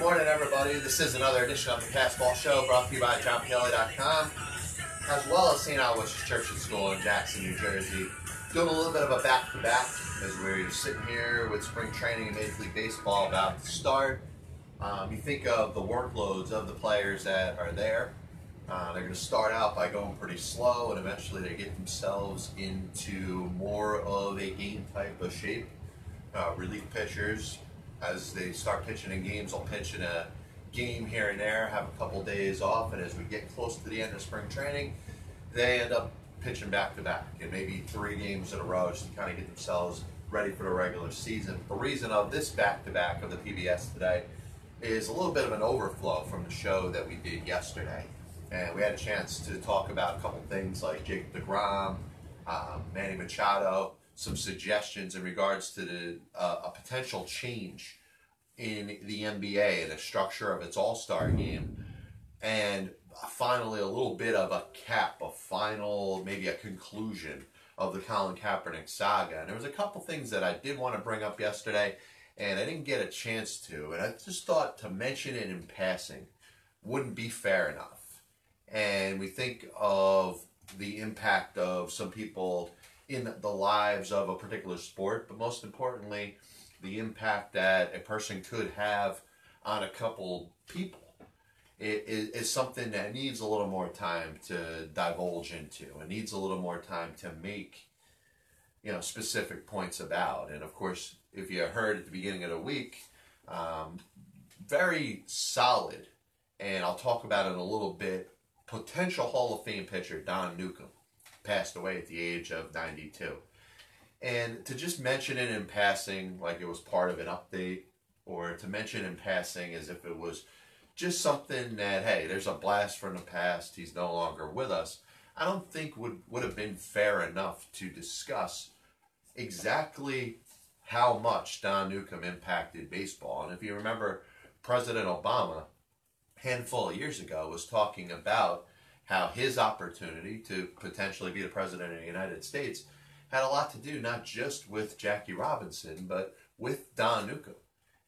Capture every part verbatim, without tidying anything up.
Good morning, everybody. This is another edition of the Fastball Show brought to you by John Paley dot com, as well as Saint Aloysius Church and School in Jackson, New Jersey. Doing a little bit of a back-to-back as we're sitting here with spring training in Major League Baseball about to start. Um, you think of the workloads of the players that are there. Uh, they're going to start out by going pretty slow, and eventually they get themselves into more of a game type of shape. Uh, relief pitchers, as they start pitching in games, will pitch in a game here and there, have a couple days off, and as we get close to the end of spring training, they end up pitching back-to-back, and maybe three games in a row just to kind of get themselves ready for the regular season. The reason of this back-to-back of the P B S today is a little bit of an overflow from the show that we did yesterday. And we had a chance to talk about a couple things like Jake DeGrom, um, Manny Machado, some suggestions in regards to the, uh, a potential change in the N B A and the structure of its All-Star game. And finally, a little bit of a cap, a final, maybe a conclusion of the Colin Kaepernick saga. And there was a couple things that I did want to bring up yesterday, and I didn't get a chance to. And I just thought to mention it in passing wouldn't be fair enough. And we think of the impact of some people in the lives of a particular sport, but most importantly, the impact that a person could have on a couple people is, is something that needs a little more time to divulge into. It needs a little more time to make, you know, specific points about. And of course, if you heard at the beginning of the week, um, very solid, and I'll talk about it in a little bit, potential Hall of Fame pitcher Don Newcombe passed away at the age of ninety-two. And to just mention it in passing like it was part of an update, or to mention in passing as if it was just something that, hey, there's a blast from the past, he's no longer with us, I don't think would, would have been fair enough to discuss exactly how much Don Newcombe impacted baseball. And if you remember, President Obama handful of years ago was talking about how his opportunity to potentially be the President of the United States had a lot to do not just with Jackie Robinson, but with Don Newcombe.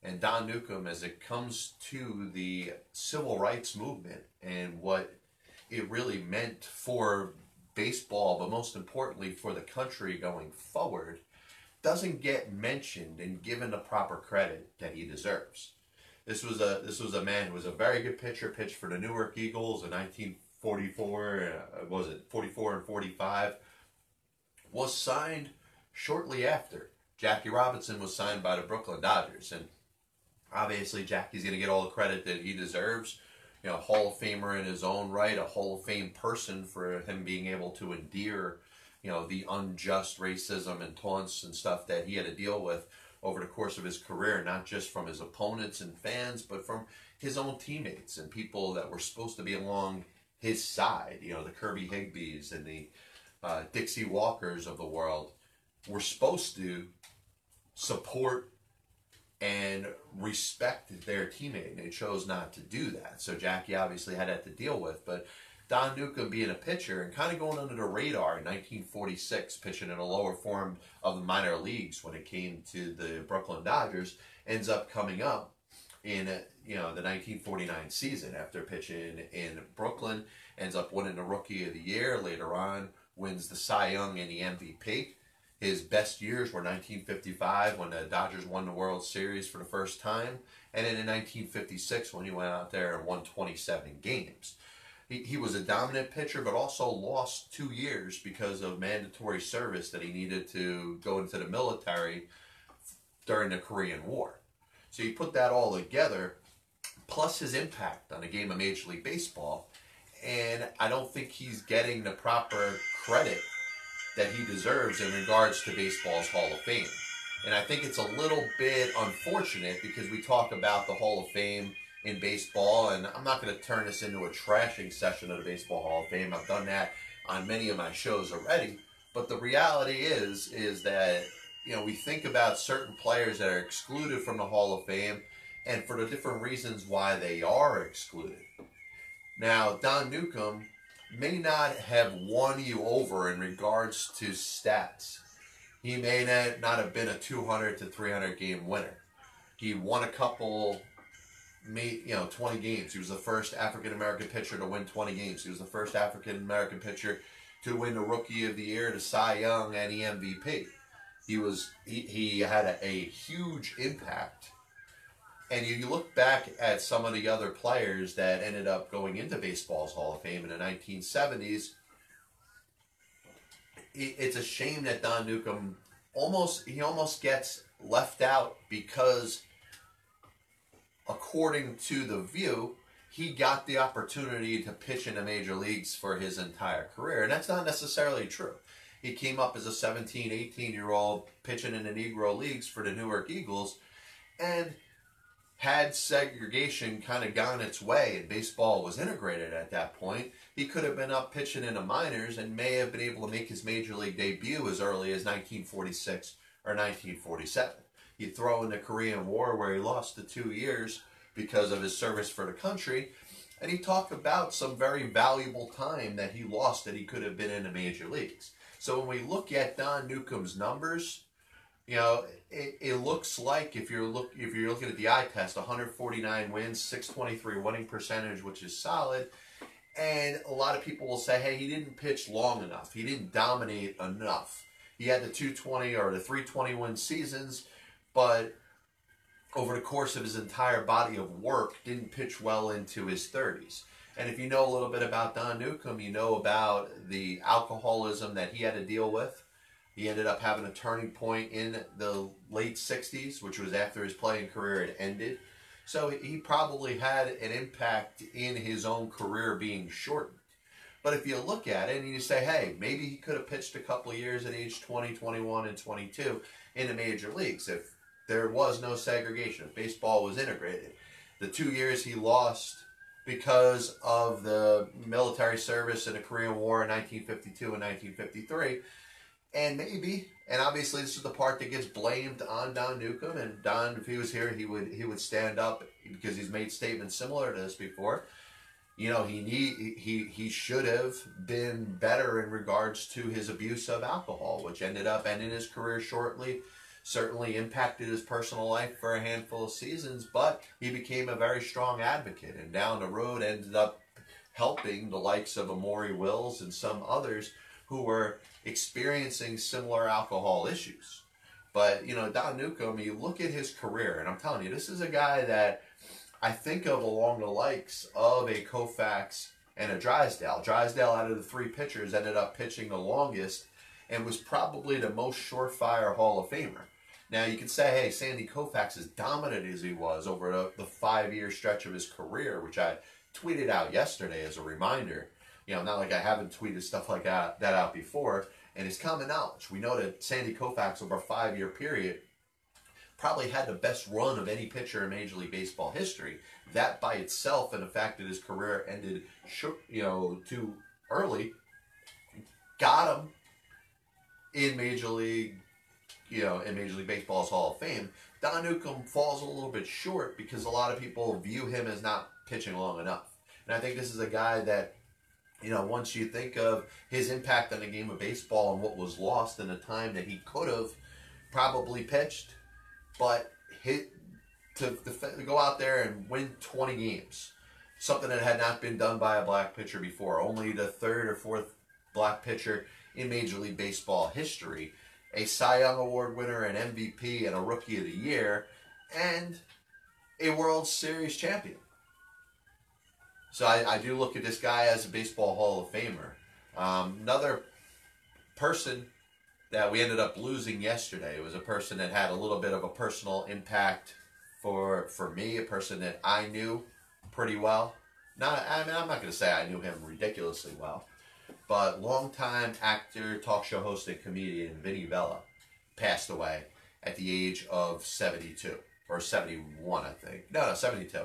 And Don Newcombe, as it comes to the civil rights movement and what it really meant for baseball, but most importantly for the country going forward, doesn't get mentioned and given the proper credit that he deserves. This was a this was a man who was a very good pitcher, pitched for the Newark Eagles in nineteen forty-four, uh, was it forty-four and forty-five, was signed shortly after Jackie Robinson was signed by the Brooklyn Dodgers. And obviously Jackie's going to get all the credit that he deserves. You know, Hall of Famer in his own right, a Hall of Fame person for him being able to endear, you know, the unjust racism and taunts and stuff that he had to deal with over the course of his career, not just from his opponents and fans, but from his own teammates and people that were supposed to be along his side. You know, the Kirby Higbes and the uh, Dixie Walkers of the world were supposed to support and respect their teammate, and they chose not to do that. So Jackie obviously had that to deal with, but Don Newcombe being a pitcher and kind of going under the radar in nineteen forty-six, pitching in a lower form of the minor leagues when it came to the Brooklyn Dodgers, ends up coming up in, you know, the nineteen forty-nine season after pitching in Brooklyn, ends up winning the Rookie of the Year. Later on, wins the Cy Young and the M V P. His best years were nineteen fifty-five, when the Dodgers won the World Series for the first time, and then in nineteen fifty-six when he went out there and won twenty-seven games. He was a dominant pitcher, but also lost two years because of mandatory service that he needed to go into the military during the Korean War. So you put that all together, plus his impact on the game of Major League Baseball, and I don't think he's getting the proper credit that he deserves in regards to baseball's Hall of Fame. And I think it's a little bit unfortunate because we talk about the Hall of Fame in baseball, and I'm not going to turn this into a trashing session of the Baseball Hall of Fame. I've done that on many of my shows already, but the reality is is that, you know, we think about certain players that are excluded from the Hall of Fame and for the different reasons why they are excluded. Now, Don Newcombe may not have won you over in regards to stats. He may not have been a two hundred to three hundred game winner. He won a couple made, you know, twenty games. He was the first African-American pitcher to win twenty games. He was the first African-American pitcher to win the Rookie of the Year, to Cy Young, and the M V P. He was, he, he had a, a huge impact. And you look back at some of the other players that ended up going into baseball's Hall of Fame in the nineteen seventies, it, it's a shame that Don Newcombe almost, he almost gets left out because, according to The View, he got the opportunity to pitch in the major leagues for his entire career. And that's not necessarily true. He came up as a seventeen, eighteen-year-old pitching in the Negro Leagues for the Newark Eagles, and had segregation kind of gone its way and baseball was integrated at that point, he could have been up pitching in the minors and may have been able to make his major league debut as early as nineteen forty-six or nineteen forty-seven. You throw in the Korean War, where he lost the two years because of his service for the country, and he talked about some very valuable time that he lost that he could have been in the major leagues. So when we look at Don Newcomb's numbers, you know, it, it looks like, if you're look if you're looking at the eye test, one hundred forty-nine wins, six twenty-three winning percentage, which is solid. And a lot of people will say, hey, he didn't pitch long enough. He didn't dominate enough. He had the two twenty or the three twenty win seasons, but over the course of his entire body of work, didn't pitch well into his thirties. And if you know a little bit about Don Newcombe, you know about the alcoholism that he had to deal with. He ended up having a turning point in the late sixties, which was after his playing career had ended. So he probably had an impact in his own career being shortened. But if you look at it and you say, hey, maybe he could have pitched a couple of years at age twenty, twenty-one, and twenty-two in the major leagues if there was no segregation, if baseball was integrated. The two years he lost because of the military service in the Korean War in nineteen fifty-two and nineteen fifty-three, and maybe, and obviously this is the part that gets blamed on Don Newcombe, and Don, if he was here, he would he would stand up because he's made statements similar to this before. You know, he need, he he should have been better in regards to his abuse of alcohol, which ended up ending his career shortly, certainly impacted his personal life for a handful of seasons, but he became a very strong advocate, and down the road ended up helping the likes of Amaury Wills and some others who were experiencing similar alcohol issues. But, you know, Don Newcombe, you look at his career, and I'm telling you, this is a guy that I think of along the likes of a Koufax and a Drysdale. Drysdale, out of the three pitchers, ended up pitching the longest and was probably the most surefire Hall of Famer. Now, you could say, hey, Sandy Koufax, as dominant as he was over the, the five-year stretch of his career, which I tweeted out yesterday as a reminder. You know, not like I haven't tweeted stuff like that, that out before. And it's common knowledge. We know that Sandy Koufax, over a five-year period, probably had the best run of any pitcher in Major League Baseball history. That by itself, and the fact that his career ended, you know, too early, got him in Major League, you know, in Major League Baseball's Hall of Fame. Don Newcombe falls a little bit short because a lot of people view him as not pitching long enough. And I think this is a guy that, you know, once you think of his impact on the game of baseball and what was lost in the time that he could have probably pitched, but hit to, to go out there and win twenty games, something that had not been done by a black pitcher before. Only the third or fourth black pitcher in Major League Baseball history, a Cy Young Award winner, an M V P, and a Rookie of the Year, and a World Series champion. So I, I do look at this guy as a Baseball Hall of Famer. Um, another person that we ended up losing yesterday was a person that had a little bit of a personal impact for for me, a person that I knew pretty well. Not, I mean, I'm not going to say I knew him ridiculously well, but longtime actor, talk show host, and comedian Vinny Vella passed away at the age of seventy-two, or seventy-one, I think. No, no, seventy-two.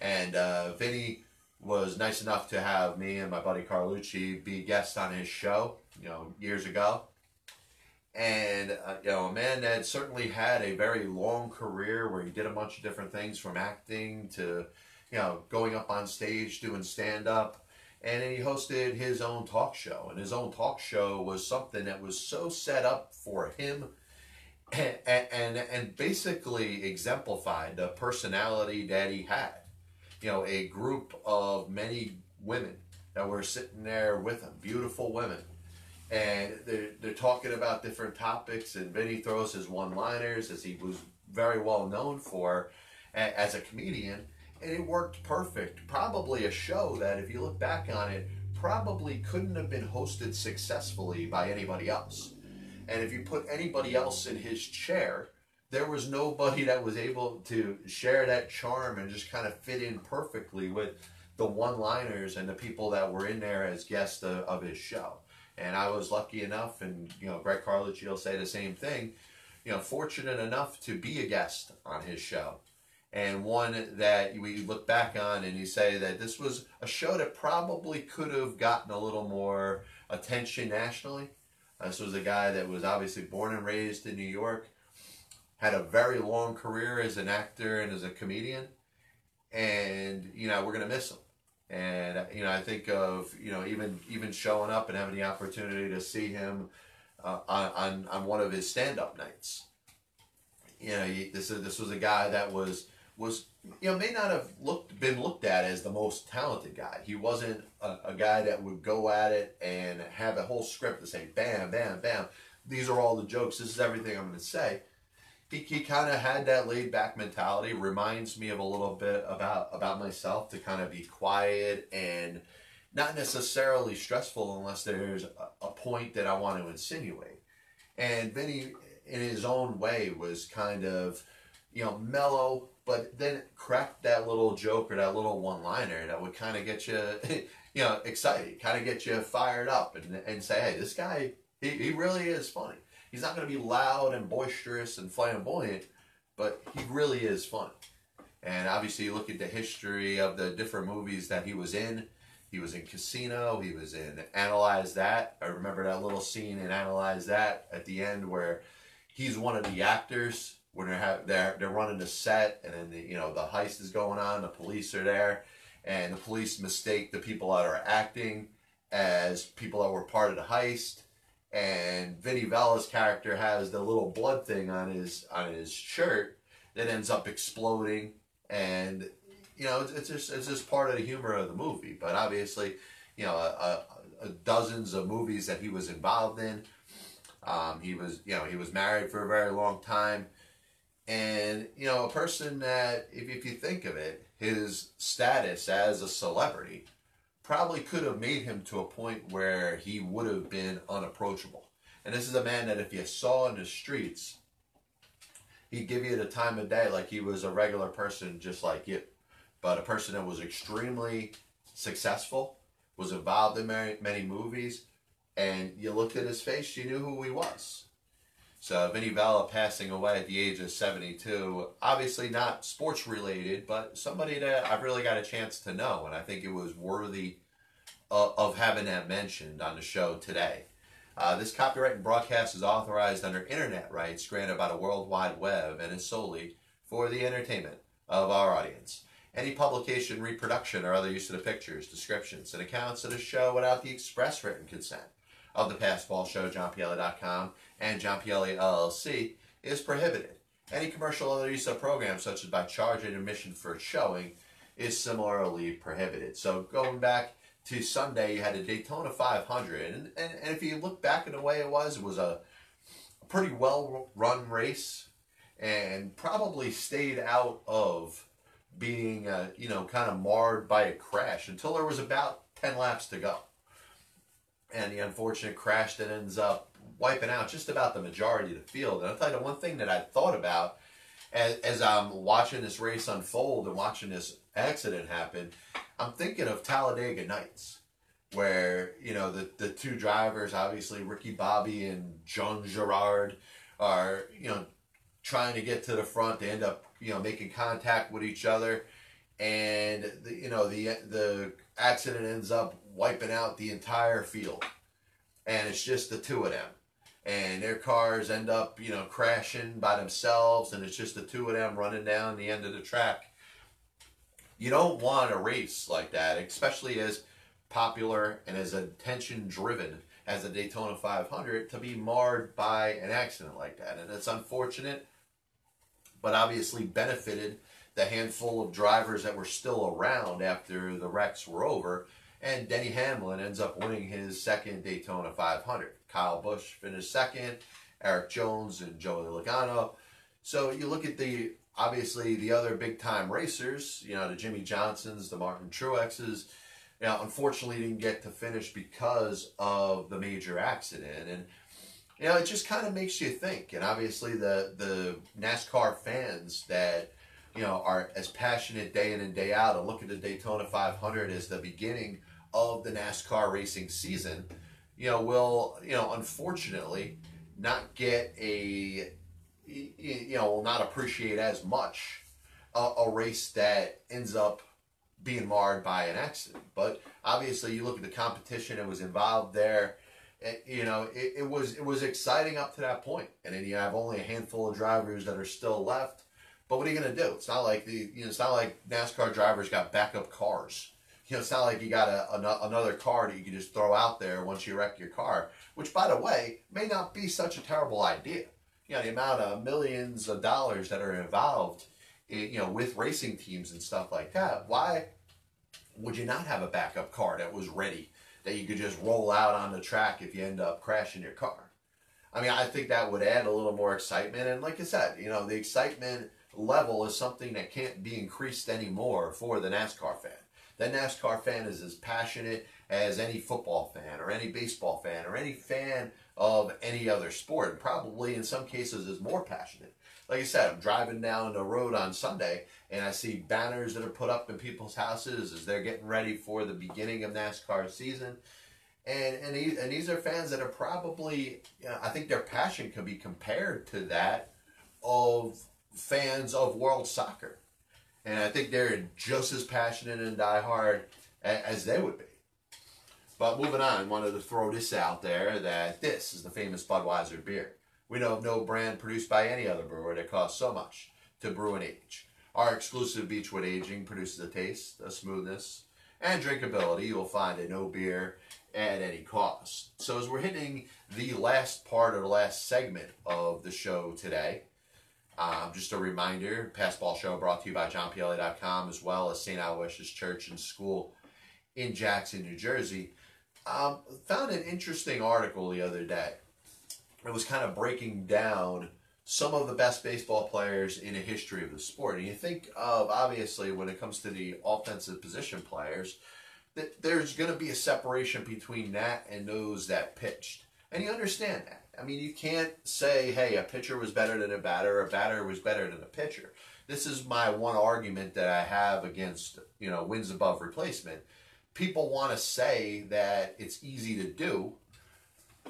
And uh, Vinny was nice enough to have me and my buddy Carlucci be guests on his show, you know, years ago. And, uh, you know, a man that certainly had a very long career where he did a bunch of different things, from acting to, you know, going up on stage, doing stand-up. And then he hosted his own talk show. And his own talk show was something that was so set up for him and, and and basically exemplified the personality that he had. You know, a group of many women that were sitting there with him, beautiful women, and they're, they're talking about different topics, and Vinny throws his one-liners, as he was very well known for a, as a comedian, and it worked perfect. Probably a show that, if you look back on it, probably couldn't have been hosted successfully by anybody else. And if you put anybody else in his chair, there was nobody that was able to share that charm and just kind of fit in perfectly with the one-liners and the people that were in there as guests of, of his show. And I was lucky enough, and you know, Greg Carlucci will say the same thing, you know, fortunate enough to be a guest on his show. And one that we look back on and you say that this was a show that probably could have gotten a little more attention nationally. This was a guy that was obviously born and raised in New York, had a very long career as an actor and as a comedian, and, you know, we're going to miss him. And, you know, I think of, you know, even even showing up and having the opportunity to see him uh, on, on, on one of his stand-up nights. You know, he, this, this was a guy that was, was you know, may not have looked been looked at as the most talented guy. He wasn't a, a guy that would go at it and have a whole script to say, bam, bam, bam, these are all the jokes, this is everything I'm going to say. He, he kind of had that laid-back mentality. Reminds me of a little bit about, about myself, to kind of be quiet and not necessarily stressful unless there's a, a point that I want to insinuate. And Vinny, in his own way, was kind of, you know, mellow, but then cracked that little joke or that little one-liner that would kind of get you, you know, excited, kind of get you fired up and, and say, hey, this guy, he, he really is funny. He's not going to be loud and boisterous and flamboyant, but he really is funny. And obviously you look at the history of the different movies that he was in. He was in Casino. He was in Analyze That. I remember that little scene in Analyze That at the end where he's one of the actors when they're, ha they're, they're running the set, and then the, you know, the heist is going on. The police are there, and the police mistake the people that are acting as people that were part of the heist. And Vinny Vella's character has the little blood thing on his on his shirt that ends up exploding, and you know, it's, it's just it's just part of the humor of the movie. But obviously, you know, a, a, a dozens of movies that he was involved in. Um, he was you know he was married for a very long time, and you know, a person that, if if you think of it, his status as a celebrity probably could have made him to a point where he would have been unapproachable. And this is a man that if you saw in the streets, he'd give you the time of day like he was a regular person just like you. But a person that was extremely successful, was involved in many, many movies, and you looked at his face, you knew who he was. So Vinny Vella passing away at the age of seventy-two, obviously not sports related, but somebody that I've really got a chance to know, and I think it was worthy of, of having that mentioned on the show today. Uh, this copyright and broadcast is authorized under internet rights granted by the World Wide Web and is solely for the entertainment of our audience. Any publication, reproduction, or other use of the pictures, descriptions, and accounts of the show without the express written consent of the Fastball Show, John Payley dot com, and John Payley L L C is prohibited. Any commercial or other use of programs, such as by charge and admission for showing, is similarly prohibited. So going back to Sunday, you had a Daytona five hundred, and, and, and if you look back in the way it was, it was a, a pretty well-run race, and probably stayed out of being, uh, you know, kind of marred by a crash until there was about ten laps to go. And the unfortunate crash that ends up wiping out just about the majority of the field. And I'll tell you, the one thing that I thought about as, as I'm watching this race unfold and watching this accident happen, I'm thinking of Talladega Nights, where, you know, the, the two drivers, obviously Ricky Bobby and Jean Girard, are, you know, trying to get to the front. They end up, you know, making contact with each other. And, the, you know, the the accident ends up wiping out the entire field. And it's just the two of them. And their cars end up, you know, crashing by themselves. And it's just the two of them running down the end of the track. You don't want a race like that, especially as popular and as attention-driven as the Daytona five hundred to be marred by an accident like that. And it's unfortunate, but obviously benefited the handful of drivers that were still around after the wrecks were over. And Denny Hamlin ends up winning his second Daytona five hundred. Kyle Busch finished second, Eric Jones and Joey Logano. So you look at the, obviously, the other big-time racers, you know, the Jimmy Johnsons, the Martin Truexes, you know, unfortunately didn't get to finish because of the major accident. And, you know, it just kind of makes you think. And obviously the, the NASCAR fans that, you know, are as passionate day in and day out and look at the Daytona five hundred as the beginning of the NASCAR racing season, you know, will, you know, unfortunately not get a, you know, will not appreciate as much a, a race that ends up being marred by an accident. But obviously you look at the competition that was involved there, and, you know, it, it was, it was exciting up to that point. And then you have only a handful of drivers that are still left. But what are you going to do? It's not like the, you know, it's not like NASCAR drivers got backup cars. You know, it's not like you got a, an, another car that you can just throw out there once you wreck your car, which, by the way, may not be such a terrible idea. You know, the amount of millions of dollars that are involved, in, you know, with racing teams and stuff like that. Why would you not have a backup car that was ready that you could just roll out on the track if you end up crashing your car? I mean, I think that would add a little more excitement. And like I said, you know, the excitement level is something that can't be increased anymore for the NASCAR fan. The NASCAR fan is as passionate as any football fan or any baseball fan or any fan of any other sport, and probably in some cases is more passionate. Like I said, I'm driving down the road on Sunday and I see banners that are put up in people's houses as they're getting ready for the beginning of NASCAR season. And, and, these, and these are fans that are probably, you know, I think their passion can be compared to that of fans of world soccer. And I think they're just as passionate and diehard as they would be. But moving on, wanted to throw this out there that this is the famous Budweiser beer. We know of no brand produced by any other brewer that costs so much to brew and age. Our exclusive Beechwood aging produces a taste, a smoothness, and drinkability you'll find in no beer at any cost. So as we're hitting the last part or the last segment of the show today, Um, just a reminder, Passball Show brought to you by John Paley dot com, as well as Saint Aloysius Church and School in Jackson, New Jersey. Um, found an interesting article the other day. It was kind of breaking down some of the best baseball players in the history of the sport. And you think of, obviously, when it comes to the offensive position players, that there's going to be a separation between that and those that pitched. And you understand that. I mean, you can't say, hey, a pitcher was better than a batter, a batter was better than a pitcher. This is my one argument that I have against, you know, wins above replacement. People want to say that it's easy to do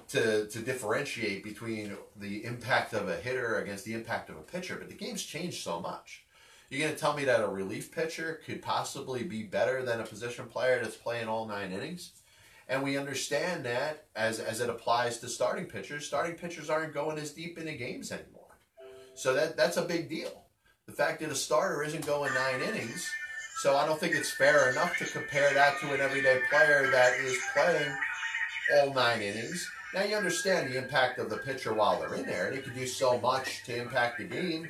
to, to differentiate between the impact of a hitter against the impact of a pitcher, but the game's changed so much. You're going to tell me that a relief pitcher could possibly be better than a position player that's playing all nine innings? And we understand that as, as it applies to starting pitchers. Starting pitchers aren't going as deep into games anymore. So that, that's a big deal. The fact that a starter isn't going nine innings, so I don't think it's fair enough to compare that to an everyday player that is playing all nine innings. Now you understand the impact of the pitcher while they're in there. They can do so much to impact the game.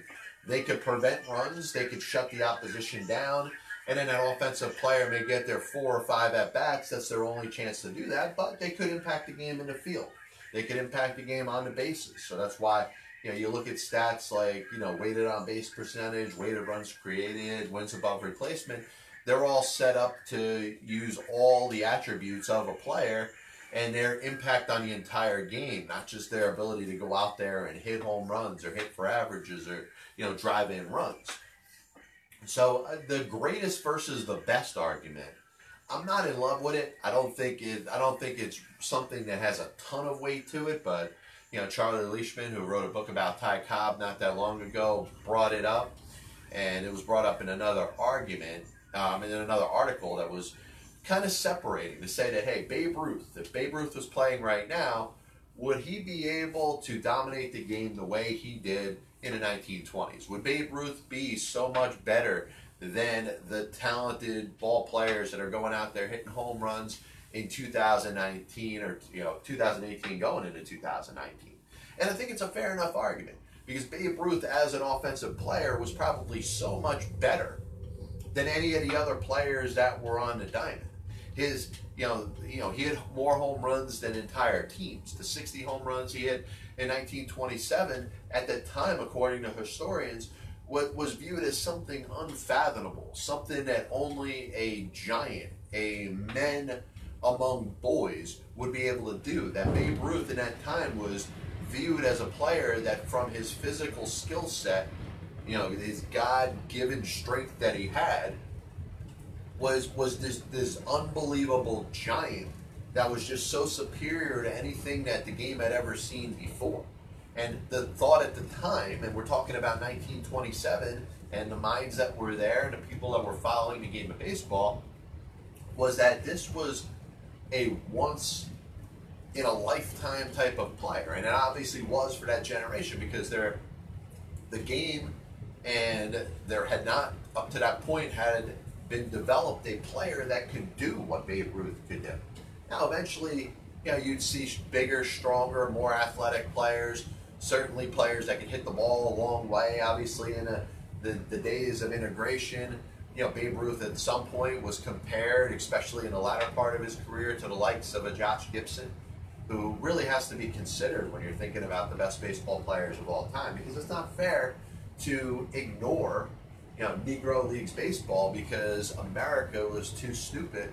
They could prevent runs. They could shut the opposition down. And then an offensive player may get their four or five at-bats. That's their only chance to do that. But they could impact the game in the field. They could impact the game on the bases. So that's why, you know, you look at stats like, you know, weighted on-base percentage, weighted runs created, wins above replacement. They're all set up to use all the attributes of a player and their impact on the entire game, not just their ability to go out there and hit home runs or hit for averages or, you know, drive in runs. So uh, the greatest versus the best argument, I'm not in love with it. I don't think it. I don't think it's something that has a ton of weight to it. But you know, Charlie Leishman, who wrote a book about Ty Cobb not that long ago, brought it up, and it was brought up in another argument, um, in another article that was kind of separating to say that, hey, Babe Ruth, if Babe Ruth was playing right now, would he be able to dominate the game the way he did in the nineteen twenties? Would Babe Ruth be so much better than the talented ball players that are going out there hitting home runs in two thousand nineteen or, you know, two thousand eighteen going into two thousand nineteen. And I think it's a fair enough argument, because Babe Ruth as an offensive player was probably so much better than any of the other players that were on the diamond. His, you know, you know, he had more home runs than entire teams. The sixty home runs he had in nineteen twenty-seven, at that time, according to historians, what was viewed as something unfathomable, something that only a giant, a men among boys would be able to do. That Babe Ruth in that time was viewed as a player that, from his physical skill set, you know, his God-given strength that he had, was was this this unbelievable giant that was just so superior to anything that the game had ever seen before. And the thought at the time, and we're talking about nineteen twenty-seven, and the minds that were there and the people that were following the game of baseball, was that this was a once in a lifetime type of player. And it obviously was for that generation, because they're, the game and there had not, up to that point, had been developed a player that could do what Babe Ruth could do. Now, eventually, you know, you'd see bigger, stronger, more athletic players, certainly players that could hit the ball a long way. Obviously, in a, the, the days of integration, you know, Babe Ruth at some point was compared, especially in the latter part of his career, to the likes of a Josh Gibson, who really has to be considered when you're thinking about the best baseball players of all time, because it's not fair to ignore, you know, Negro Leagues baseball, because America was too stupid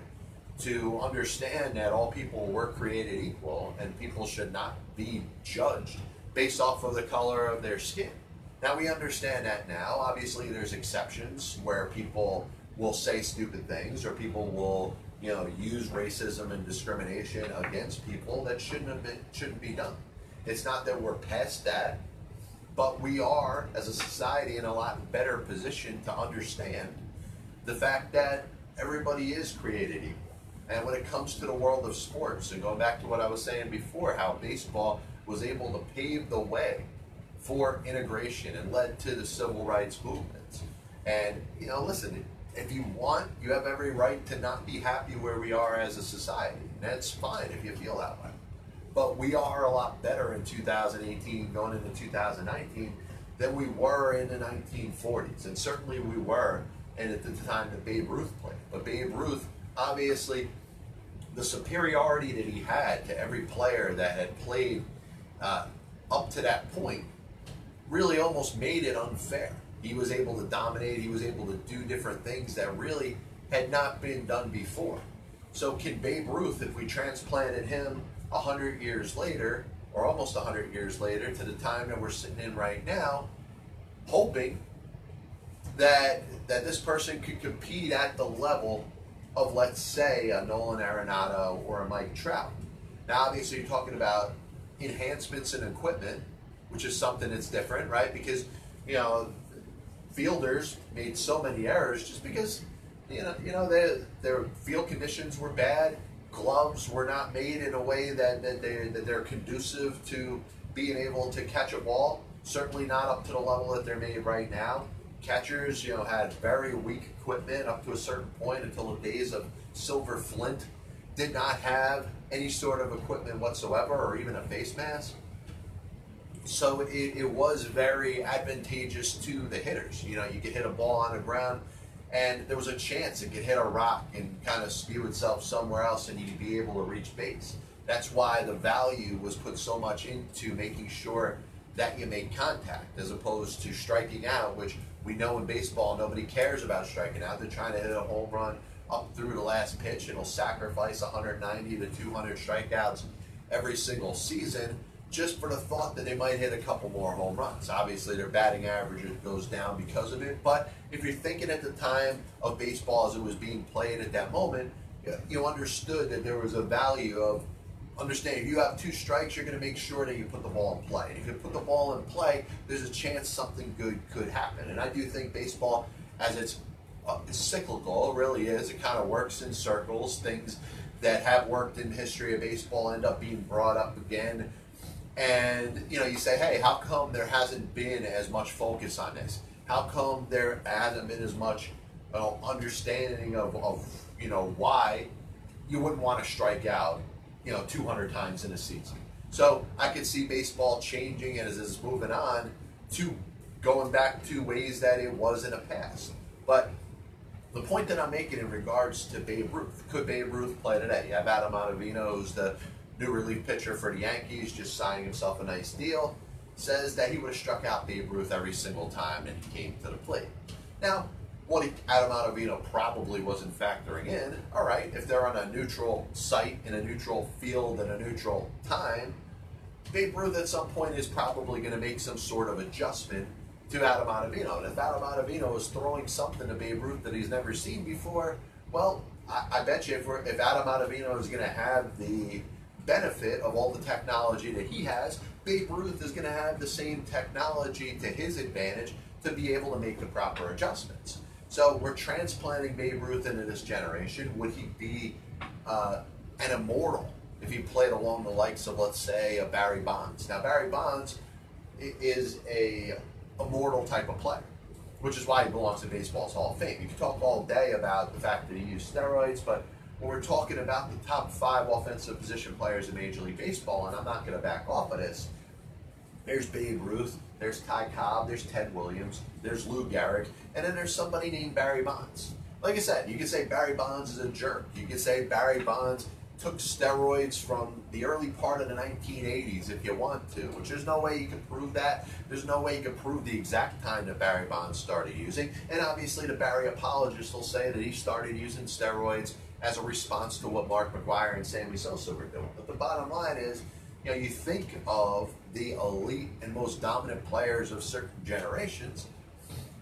to understand that all people were created equal and people should not be judged based off of the color of their skin. Now, we understand that now. Obviously, there's exceptions where people will say stupid things, or people will, you know, use racism and discrimination against people that shouldn't have been, shouldn't be done. It's not that we're past that, but we are, as a society, in a lot better position to understand the fact that everybody is created equal. And when it comes to the world of sports, and going back to what I was saying before, how baseball was able to pave the way for integration and led to the civil rights movements. And, you know, listen, if you want, you have every right to not be happy where we are as a society. And that's fine if you feel that way. But we are a lot better in two thousand eighteen, going into two thousand nineteen, than we were in the nineteen forties. And certainly we were, and at the time that Babe Ruth played. But Babe Ruth, obviously, the superiority that he had to every player that had played uh, up to that point really almost made it unfair. He was able to dominate. He was able to do different things that really had not been done before. So can Babe Ruth, if we transplanted him one hundred years later, or almost one hundred years later, to the time that we're sitting in right now, hoping that, that this person could compete at the level of, let's say, a Nolan Arenado or a Mike Trout? Now, obviously, you're talking about enhancements in equipment, which is something that's different, right? Because, you know, fielders made so many errors just because, you know, you know, they, their field conditions were bad. Gloves were not made in a way that, that, they, that they're conducive to being able to catch a ball. Certainly not up to the level that they're made right now. Catchers, you know, had very weak equipment up to a certain point, until the days of silver flint. Did not have any sort of equipment whatsoever, or even a face mask. So it, it was very advantageous to the hitters. You know, you could hit a ball on the ground, and there was a chance it could hit a rock and kind of spew itself somewhere else, and you'd be able to reach base. That's why the value was put so much into making sure that you made contact, as opposed to striking out, which we know in baseball, nobody cares about striking out. They're trying to hit a home run up through the last pitch, and will sacrifice one hundred ninety to two hundred strikeouts every single season just for the thought that they might hit a couple more home runs. Obviously, their batting average goes down because of it, but if you're thinking at the time of baseball as it was being played at that moment, you understood that there was a value of, understand, if you have two strikes, you're going to make sure that you put the ball in play. And if you put the ball in play, there's a chance something good could happen. And I do think baseball, as it's, uh, it's cyclical, it really is. It kind of works in circles. Things that have worked in the history of baseball end up being brought up again. And, you know, you say, hey, how come there hasn't been as much focus on this? How come there hasn't been as much, you know, understanding of, of, you know, why you wouldn't want to strike out, you know, two hundred times in a season. So I could see baseball changing as it's moving on to going back to ways that it was in the past. But the point that I'm making in regards to Babe Ruth, could Babe Ruth play today? You have Adam Ottavino, who's the new relief pitcher for the Yankees, just signing himself a nice deal, says that he would have struck out Babe Ruth every single time that he came to the plate. Now, what Adam Ottavino probably wasn't factoring in, all right, if they're on a neutral site, in a neutral field, at a neutral time, Babe Ruth at some point is probably going to make some sort of adjustment to Adam Ottavino. And if Adam Ottavino is throwing something to Babe Ruth that he's never seen before, well, I, I bet you if, we're, if Adam Ottavino is going to have the benefit of all the technology that he has, Babe Ruth is going to have the same technology to his advantage to be able to make the proper adjustments. So we're transplanting Babe Ruth into this generation. Would he be uh, an immortal if he played along the likes of, let's say, a Barry Bonds? Now, Barry Bonds is a immortal type of player, which is why he belongs in baseball's Hall of Fame. You can talk all day about the fact that he used steroids, but when we're talking about the top five offensive position players in Major League Baseball, and I'm not going to back off of this, there's Babe Ruth, there's Ty Cobb, there's Ted Williams, there's Lou Gehrig, and then there's somebody named Barry Bonds. Like I said, you could say Barry Bonds is a jerk. You could say Barry Bonds took steroids from the early part of the nineteen eighties if you want to, which there's no way you can prove that. There's no way you can prove the exact time that Barry Bonds started using. And obviously the Barry apologists will say that he started using steroids as a response to what Mark McGwire and Sammy Sosa were doing. But the bottom line is, you know, you think of the elite and most dominant players of certain generations,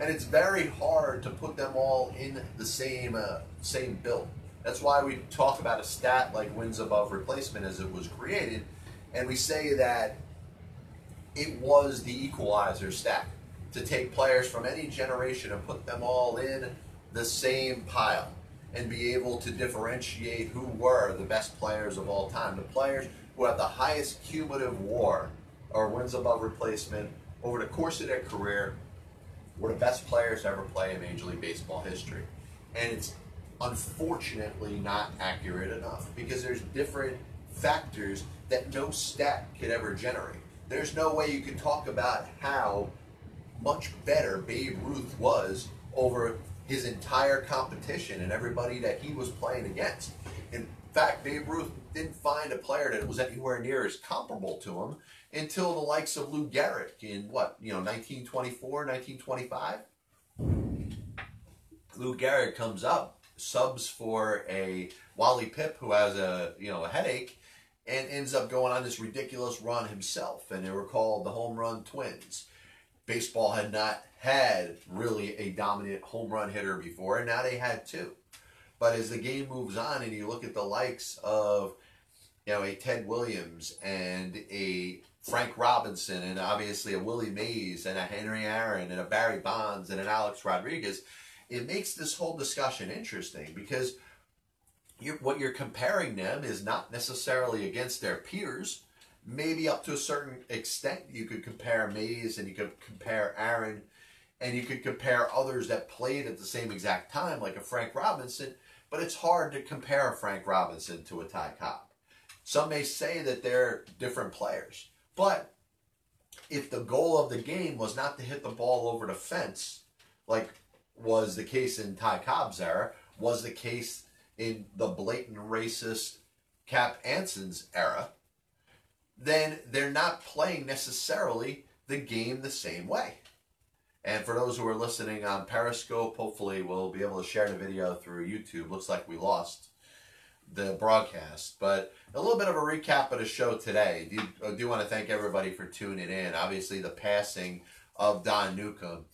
and it's very hard to put them all in the same uh, same bill. That's why we talk about a stat like wins above replacement as it was created, and we say that it was the equalizer stat to take players from any generation and put them all in the same pile and be able to differentiate who were the best players of all time. The players who have the highest cumulative W A R, or wins above replacement, over the course of their career were the best players to ever play in Major League Baseball history. And it's unfortunately not accurate enough because there's different factors that no stat could ever generate. There's no way you can talk about how much better Babe Ruth was over his entire competition and everybody that he was playing against. In fact, Babe Ruth didn't find a player that was anywhere near as comparable to him until the likes of Lou Gehrig in, what, you know, nineteen twenty-four, nineteen twenty-five? Lou Gehrig comes up, subs for a Wally Pipp who has a, you know, a headache, and ends up going on this ridiculous run himself, and they were called the Home Run Twins. Baseball had not had really a dominant home run hitter before, and now they had two. But as the game moves on and you look at the likes of, you know, a Ted Williams and a Frank Robinson and obviously a Willie Mays and a Henry Aaron and a Barry Bonds and an Alex Rodriguez, it makes this whole discussion interesting because you're, what you're comparing them is not necessarily against their peers. Maybe up to a certain extent you could compare Mays and you could compare Aaron and you could compare others that played at the same exact time like a Frank Robinson, but it's hard to compare a Frank Robinson to a Ty Cobb. Some may say that they're different players, but if the goal of the game was not to hit the ball over the fence, like was the case in Ty Cobb's era, was the case in the blatant racist Cap Anson's era, then they're not playing necessarily the game the same way. And for those who are listening on Periscope, hopefully we'll be able to share the video through YouTube. Looks like we lost the broadcast. But a little bit of a recap of the show today. I do, I do want to thank everybody for tuning in. Obviously, the passing of Don Newcombe.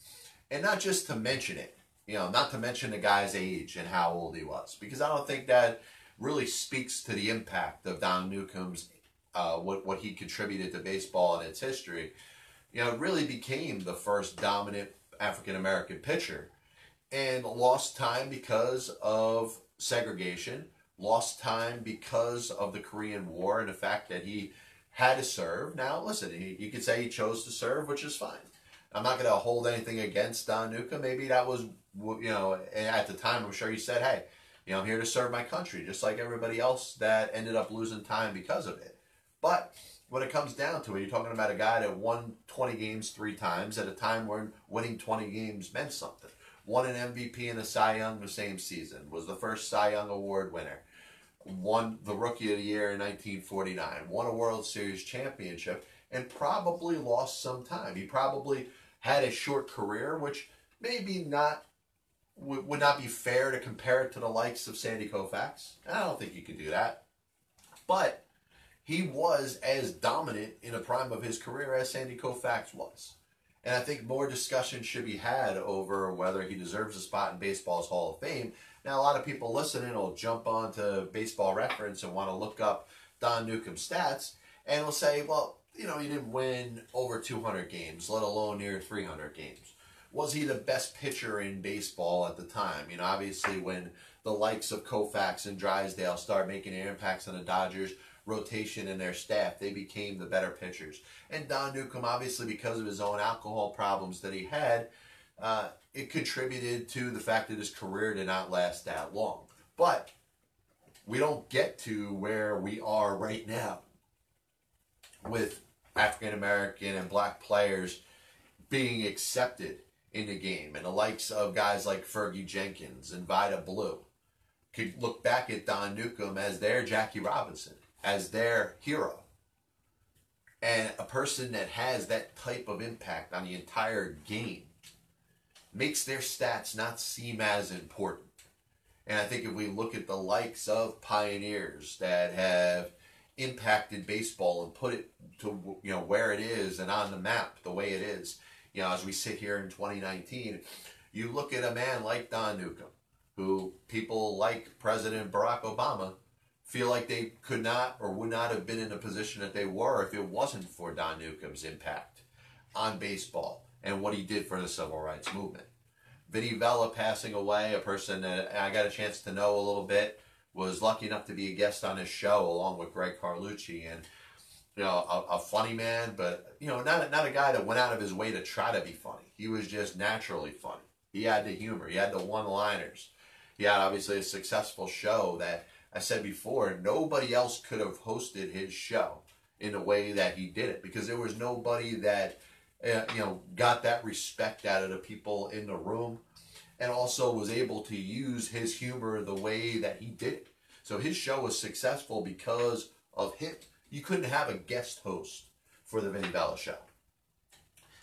And not just to mention it, you know, not to mention the guy's age and how old he was. Because I don't think that really speaks to the impact of Don Newcomb's, uh, what, what he contributed to baseball and its history. You know, really became the first dominant African-American pitcher and lost time because of segregation, lost time because of the Korean War and the fact that he had to serve. Now, listen, he, you could say he chose to serve, which is fine. I'm not going to hold anything against Don Newcombe. Maybe that was, you know, at the time I'm sure he said, hey, You know, I'm here to serve my country, just like everybody else that ended up losing time because of it. But when it comes down to it, you're talking about a guy that won twenty games three times at a time when winning twenty games meant something. Won an M V P and a Cy Young the same season. Was the first Cy Young Award winner. Won the Rookie of the Year in nineteen forty-nine. Won a World Series championship and probably lost some time. He probably had a short career, which maybe not would not be fair to compare it to the likes of Sandy Koufax. I don't think you could do that. But he was as dominant in the prime of his career as Sandy Koufax was. And I think more discussion should be had over whether he deserves a spot in baseball's Hall of Fame. Now, a lot of people listening will jump onto Baseball Reference and want to look up Don Newcomb's stats and will say, well, you know, he didn't win over two hundred games, let alone near three hundred games. Was he the best pitcher in baseball at the time? You know, obviously when the likes of Koufax and Drysdale started making their impacts on the Dodgers rotation and their staff, they became the better pitchers. And Don Newcombe, obviously because of his own alcohol problems that he had, uh, it contributed to the fact that his career did not last that long. But we don't get to where we are right now with African-American and black players being accepted in the game, and the likes of guys like Fergie Jenkins and Vida Blue could look back at Don Newcombe as their Jackie Robinson, as their hero, and a person that has that type of impact on the entire game makes their stats not seem as important. And I think if we look at the likes of pioneers that have impacted baseball and put it to, you know, where it is and on the map the way it is, you know, as we sit here in twenty nineteen, you look at a man like Don Newcombe, who people like President Barack Obama feel like they could not or would not have been in the position that they were if it wasn't for Don Newcombe's impact on baseball and what he did for the civil rights movement. Vinny Vella passing away, a person that I got a chance to know a little bit, was lucky enough to be a guest on his show along with Greg Carlucci, and you know, a, a funny man, but, you know, not, not a guy that went out of his way to try to be funny. He was just naturally funny. He had the humor. He had the one-liners. He had, obviously, a successful show that, I said before, nobody else could have hosted his show in the way that he did it, because there was nobody that, uh, you know, got that respect out of the people in the room and also was able to use his humor the way that he did it. So his show was successful because of him. You couldn't have a guest host for the Vinny Vella Show.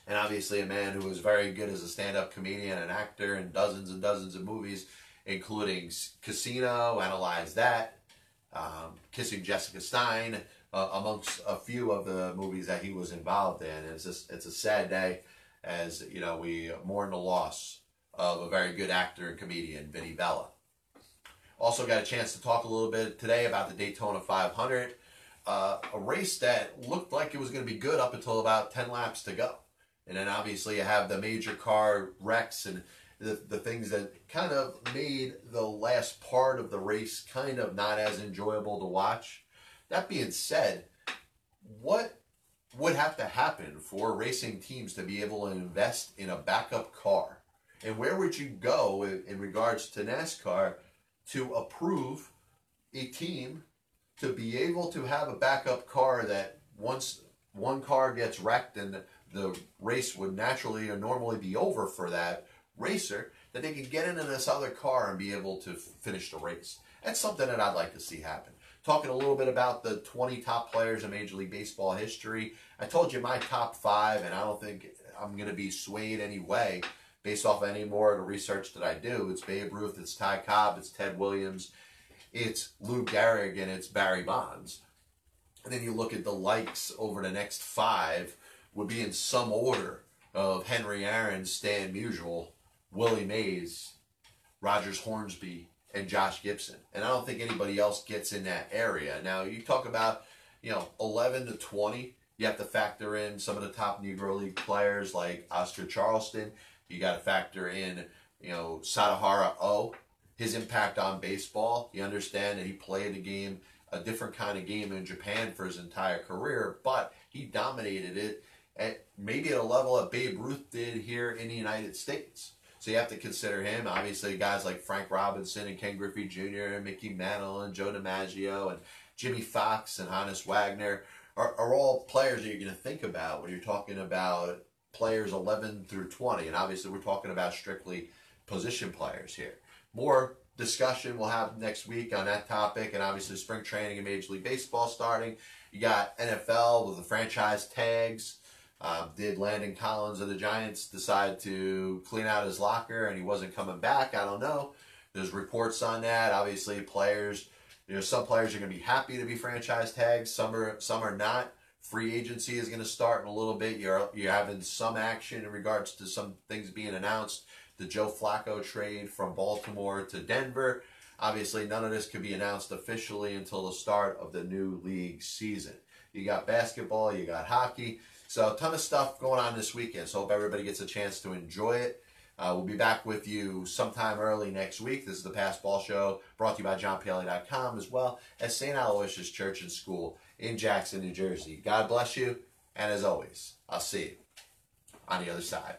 And obviously a man who was very good as a stand-up comedian and actor in dozens and dozens of movies, including Casino, Analyze That, um, Kissing Jessica Stein, uh, amongst a few of the movies that he was involved in. And it's just, it's a sad day as, you know, we mourn the loss of a very good actor and comedian, Vinny Vella. Also got a chance to talk a little bit today about the Daytona five hundred. Uh, a race that looked like it was going to be good up until about ten laps to go. And then obviously you have the major car wrecks and the, the things that kind of made the last part of the race kind of not as enjoyable to watch. That being said, what would have to happen for racing teams to be able to invest in a backup car? And where would you go in, in regards to NASCAR to approve a team to be able to have a backup car that once one car gets wrecked and the, the race would naturally or normally be over for that racer, that they can get into this other car and be able to finish the race? That's something that I'd like to see happen. Talking a little bit about the twenty top players in Major League Baseball history, I told you my top five, and I don't think I'm going to be swayed any way based off any more of the research that I do. It's Babe Ruth, it's Ty Cobb, it's Ted Williams, it's Lou Gehrig, and it's Barry Bonds. And then you look at the likes over the next five would be in some order of Henry Aaron, Stan Musial, Willie Mays, Rogers Hornsby, and Josh Gibson. And I don't think anybody else gets in that area. Now, you talk about, you know, eleven to twenty. You have to factor in some of the top Negro League players like Oscar Charleston. You got to factor in, you know, Sadahara O, his impact on baseball. You understand that he played a game, a different kind of game in Japan for his entire career, but he dominated it at maybe at a level that Babe Ruth did here in the United States. So you have to consider him. Obviously, guys like Frank Robinson and Ken Griffey Junior and Mickey Mantle and Joe DiMaggio and Jimmy Fox and Hannes Wagner are, are all players that you're going to think about when you're talking about players eleven through twenty. And obviously, we're talking about strictly position players here. More discussion we'll have next week on that topic, and obviously spring training and Major League Baseball starting. You got N F L with the franchise tags. Uh, did Landon Collins of the Giants decide to clean out his locker and he wasn't coming back? I don't know. There's reports on that. Obviously, players, you know, some players are going to be happy to be franchise tags. Some are, some are not. Free agency is going to start in a little bit. You're you're having some action in regards to some things being announced. The Joe Flacco trade from Baltimore to Denver. Obviously, none of this could be announced officially until the start of the new league season. You got basketball, you got hockey. So a ton of stuff going on this weekend. So hope everybody gets a chance to enjoy it. Uh, we'll be back with you sometime early next week. This is the Pass Ball Show, brought to you by John Paley dot com, as well as Saint Aloysius Church and School in Jackson, New Jersey. God bless you, and as always, I'll see you on the other side.